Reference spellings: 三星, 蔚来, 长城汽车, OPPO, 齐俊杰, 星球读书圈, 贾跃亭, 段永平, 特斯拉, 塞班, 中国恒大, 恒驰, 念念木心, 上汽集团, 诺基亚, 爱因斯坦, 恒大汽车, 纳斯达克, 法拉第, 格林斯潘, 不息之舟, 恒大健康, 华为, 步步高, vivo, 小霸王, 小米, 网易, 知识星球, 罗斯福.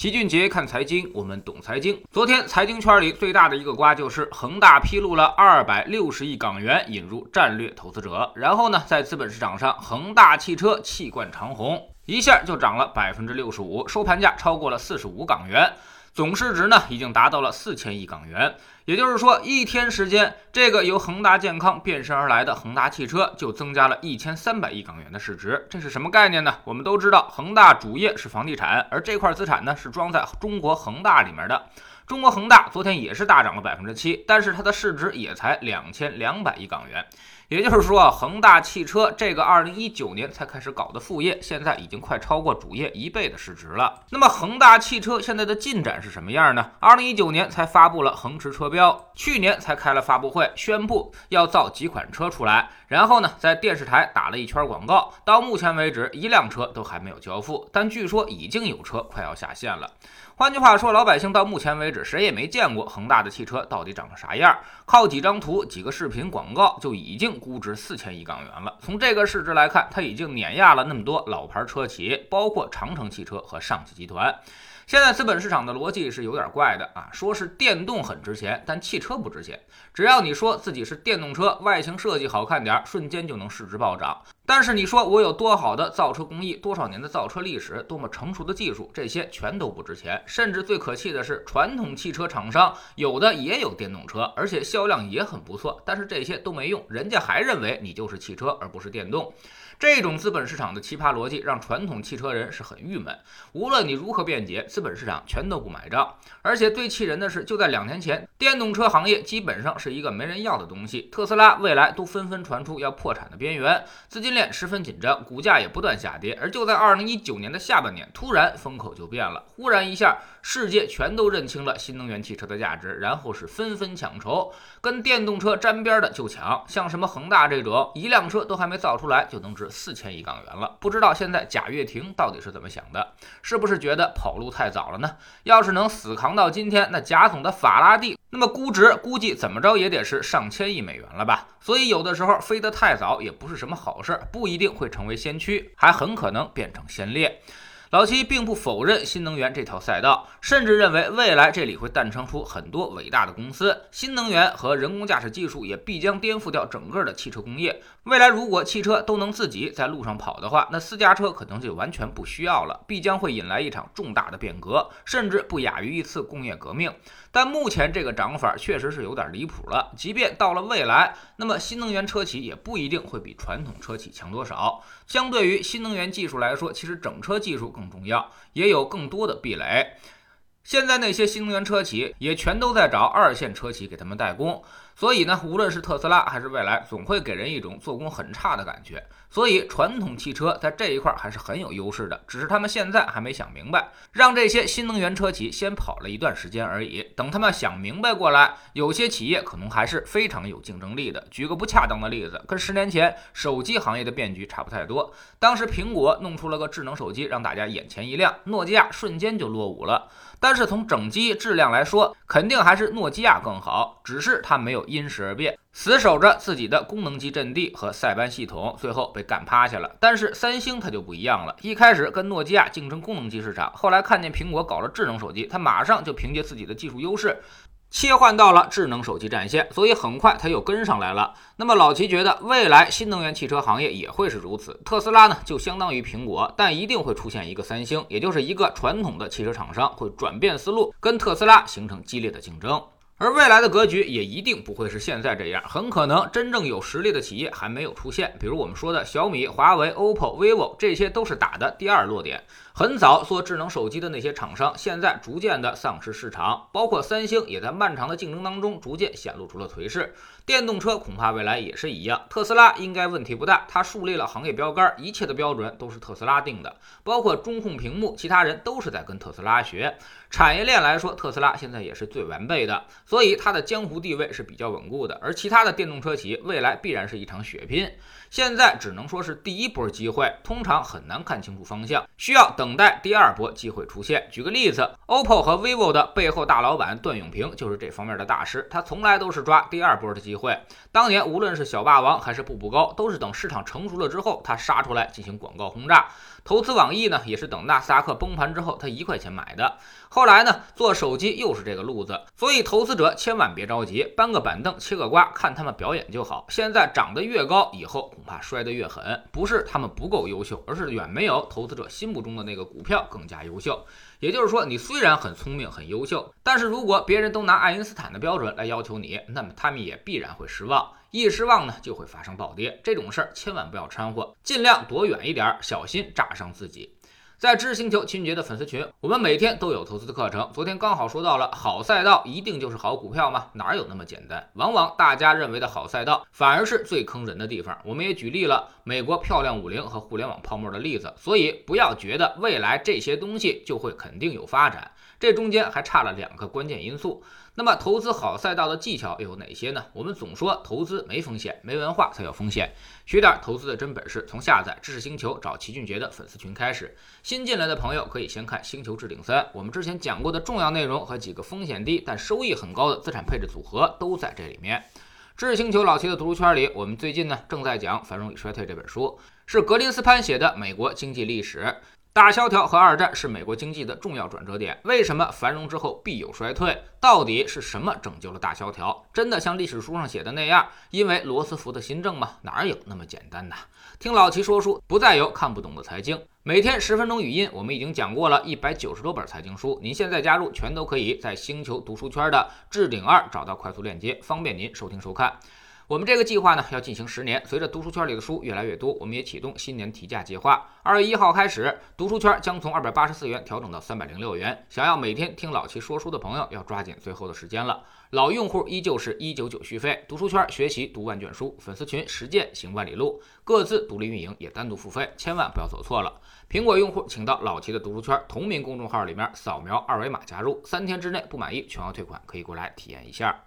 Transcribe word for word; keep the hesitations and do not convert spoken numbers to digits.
齐俊杰看财经，我们懂财经。昨天财经圈里最大的一个瓜就是恒大披露了二百六十亿港元引入战略投资者，然后呢，在资本市场上恒大汽车气贯长虹，一下就涨了 百分之六十五， 收盘价超过了四十五港元，总市值呢已经达到了四千亿港元。也就是说，一天时间，这个由恒大健康变身而来的恒大汽车就增加了一千三百亿港元的市值。这是什么概念呢？我们都知道，恒大主业是房地产，而这块资产呢是装在中国恒大里面的。中国恒大昨天也是大涨了 百分之七， 但是它的市值也才两千两百亿港元。也就是说啊，恒大汽车这个二零一九年才开始搞的副业，现在已经快超过主业一倍的市值了。那么恒大汽车现在的进展是什么样呢？二零一九年才发布了恒驰车标，去年才开了发布会，宣布要造几款车出来，然后呢，在电视台打了一圈广告，到目前为止一辆车都还没有交付，但据说已经有车快要下线了。换句话说，老百姓到目前为止谁也没见过恒大的汽车到底长成啥样，靠几张图几个视频广告就已经估值四千亿港元了。从这个市值来看，它已经碾压了那么多老牌车企，包括长城汽车和上汽集团。现在资本市场的逻辑是有点怪的啊，说是电动很值钱，但汽车不值钱。只要你说自己是电动车，外形设计好看点，瞬间就能市值暴涨。但是你说我有多好的造车工艺，多少年的造车历史，多么成熟的技术，这些全都不值钱。甚至最可气的是，传统汽车厂商有的也有电动车，而且销量也很不错，但是这些都没用，人家还认为你就是汽车而不是电动。这种资本市场的奇葩逻辑让传统汽车人是很郁闷，无论你如何辩解，资本市场全都不买账。而且最气人的是，就在两年前，电动车行业基本上是一个没人要的东西，特斯拉、蔚来都纷纷传出要破产的边缘，资金链十分紧张，股价也不断下跌。而就在二零一九年的下半年，突然风口就变了，忽然一下世界全都认清了新能源汽车的价值，然后是纷纷抢筹，跟电动车沾边的就抢，像什么恒大这种一辆车都还没造出来就能值四千亿港元了。不知道现在贾跃亭到底是怎么想的，是不是觉得跑路太早了呢？要是能死扛到今天，那贾总的法拉第那么估值估计怎么着也得是上千亿美元了吧。所以有的时候飞得太早也不是什么好事，不一定会成为先驱，还很可能变成先烈。老齐并不否认新能源这条赛道，甚至认为未来这里会诞生出很多伟大的公司，新能源和人工驾驶技术也必将颠覆掉整个的汽车工业。未来如果汽车都能自己在路上跑的话，那私家车可能就完全不需要了，必将会引来一场重大的变革，甚至不亚于一次工业革命。但目前这个涨法确实是有点离谱了，即便到了未来，那么新能源车企也不一定会比传统车企强多少。相对于新能源技术来说，其实整车技术更更重要，也有更多的壁垒。现在那些新能源车企也全都在找二线车企给他们代工，所以呢，无论是特斯拉还是蔚来，总会给人一种做工很差的感觉。所以传统汽车在这一块还是很有优势的，只是他们现在还没想明白，让这些新能源车企先跑了一段时间而已。等他们想明白过来，有些企业可能还是非常有竞争力的。举个不恰当的例子，跟十年前手机行业的变局差不太多。当时苹果弄出了个智能手机，让大家眼前一亮，诺基亚瞬间就落伍了。但是从整机质量来说，肯定还是诺基亚更好，只是它没有因时而变，死守着自己的功能机阵地和塞班系统，最后被干趴下了。但是三星它就不一样了，一开始跟诺基亚竞争功能机市场，后来看见苹果搞了智能手机，它马上就凭借自己的技术优势切换到了智能手机战线，所以很快它又跟上来了。那么老齐觉得未来新能源汽车行业也会是如此，特斯拉呢就相当于苹果，但一定会出现一个三星，也就是一个传统的汽车厂商会转变思路，跟特斯拉形成激烈的竞争。而未来的格局也一定不会是现在这样，很可能真正有实力的企业还没有出现，比如我们说的小米、华为、O P P O、vivo， 这些都是打的第二落点。很早做智能手机的那些厂商，现在逐渐的丧失市场，包括三星也在漫长的竞争当中逐渐显露出了颓势。电动车恐怕未来也是一样，特斯拉应该问题不大，它树立了行业标杆，一切的标准都是特斯拉定的，包括中控屏幕，其他人都是在跟特斯拉学。产业链来说，特斯拉现在也是最完备的，所以它的江湖地位是比较稳固的，而其他的电动车企未来必然是一场血拼。现在只能说是第一波机会，通常很难看清楚方向，需要等待第二波机会出现。举个例子 ，O P P O 和 vivo 的背后大老板段永平就是这方面的大师，他从来都是抓第二波的机会。当年无论是小霸王还是步步高，都是等市场成熟了之后，他杀出来进行广告轰炸。投资网易呢，也是等纳斯达克崩盘之后，他一块钱买的。后来呢，做手机又是这个路子。所以投资者千万别着急，搬个板凳切个瓜，看他们表演就好。现在涨得越高，以后恐怕摔得越狠。不是他们不够优秀，而是远没有投资者心目中的那个股票更加优秀。也就是说，你虽然很聪明很优秀，但是如果别人都拿爱因斯坦的标准来要求你，那么他们也必然会失望。一失望呢，就会发生暴跌。这种事儿千万不要掺和，尽量躲远一点，小心炸伤自己。在知识星球秦杰的粉丝群，我们每天都有投资的课程。昨天刚好说到了，好赛道一定就是好股票吗？哪有那么简单？往往大家认为的好赛道，反而是最坑人的地方。我们也举例了美国漂亮五零和互联网泡沫的例子。所以不要觉得未来这些东西就会肯定有发展，这中间还差了两个关键因素。那么投资好赛道的技巧又有哪些呢？我们总说投资没风险，没文化才有风险。学点投资的真本事，从下载知识星球找齐俊杰的粉丝群开始。新进来的朋友可以先看星球置顶三，我们之前讲过的重要内容和几个风险低但收益很高的资产配置组合都在这里面。知识星球老齐的读书圈里，我们最近呢正在讲《繁荣与衰退》这本书，是格林斯潘写的美国经济历史。大萧条和二战是美国经济的重要转折点。为什么繁荣之后必有衰退？到底是什么拯救了大萧条？真的像历史书上写的那样，因为罗斯福的新政吗？哪有那么简单呢？听老齐说书，不再有看不懂的财经。每天十分钟语音，我们已经讲过了一百九十多本财经书，您现在加入全都可以在星球读书圈的置顶二找到快速链接，方便您收听收看。我们这个计划呢要进行十年，随着读书圈里的书越来越多，我们也启动新年提价计划。二月一号开始，读书圈将从二百八十四元调整到三百零六元。想要每天听老齐说书的朋友，要抓紧最后的时间了。老用户依旧是一百九十九续费，读书圈学习读万卷书，粉丝群实践行万里路，各自独立运营也单独付费，千万不要走错了。苹果用户请到老齐的读书圈同名公众号里面扫描二维码加入，三天之内不满意全额退款，可以过来体验一下。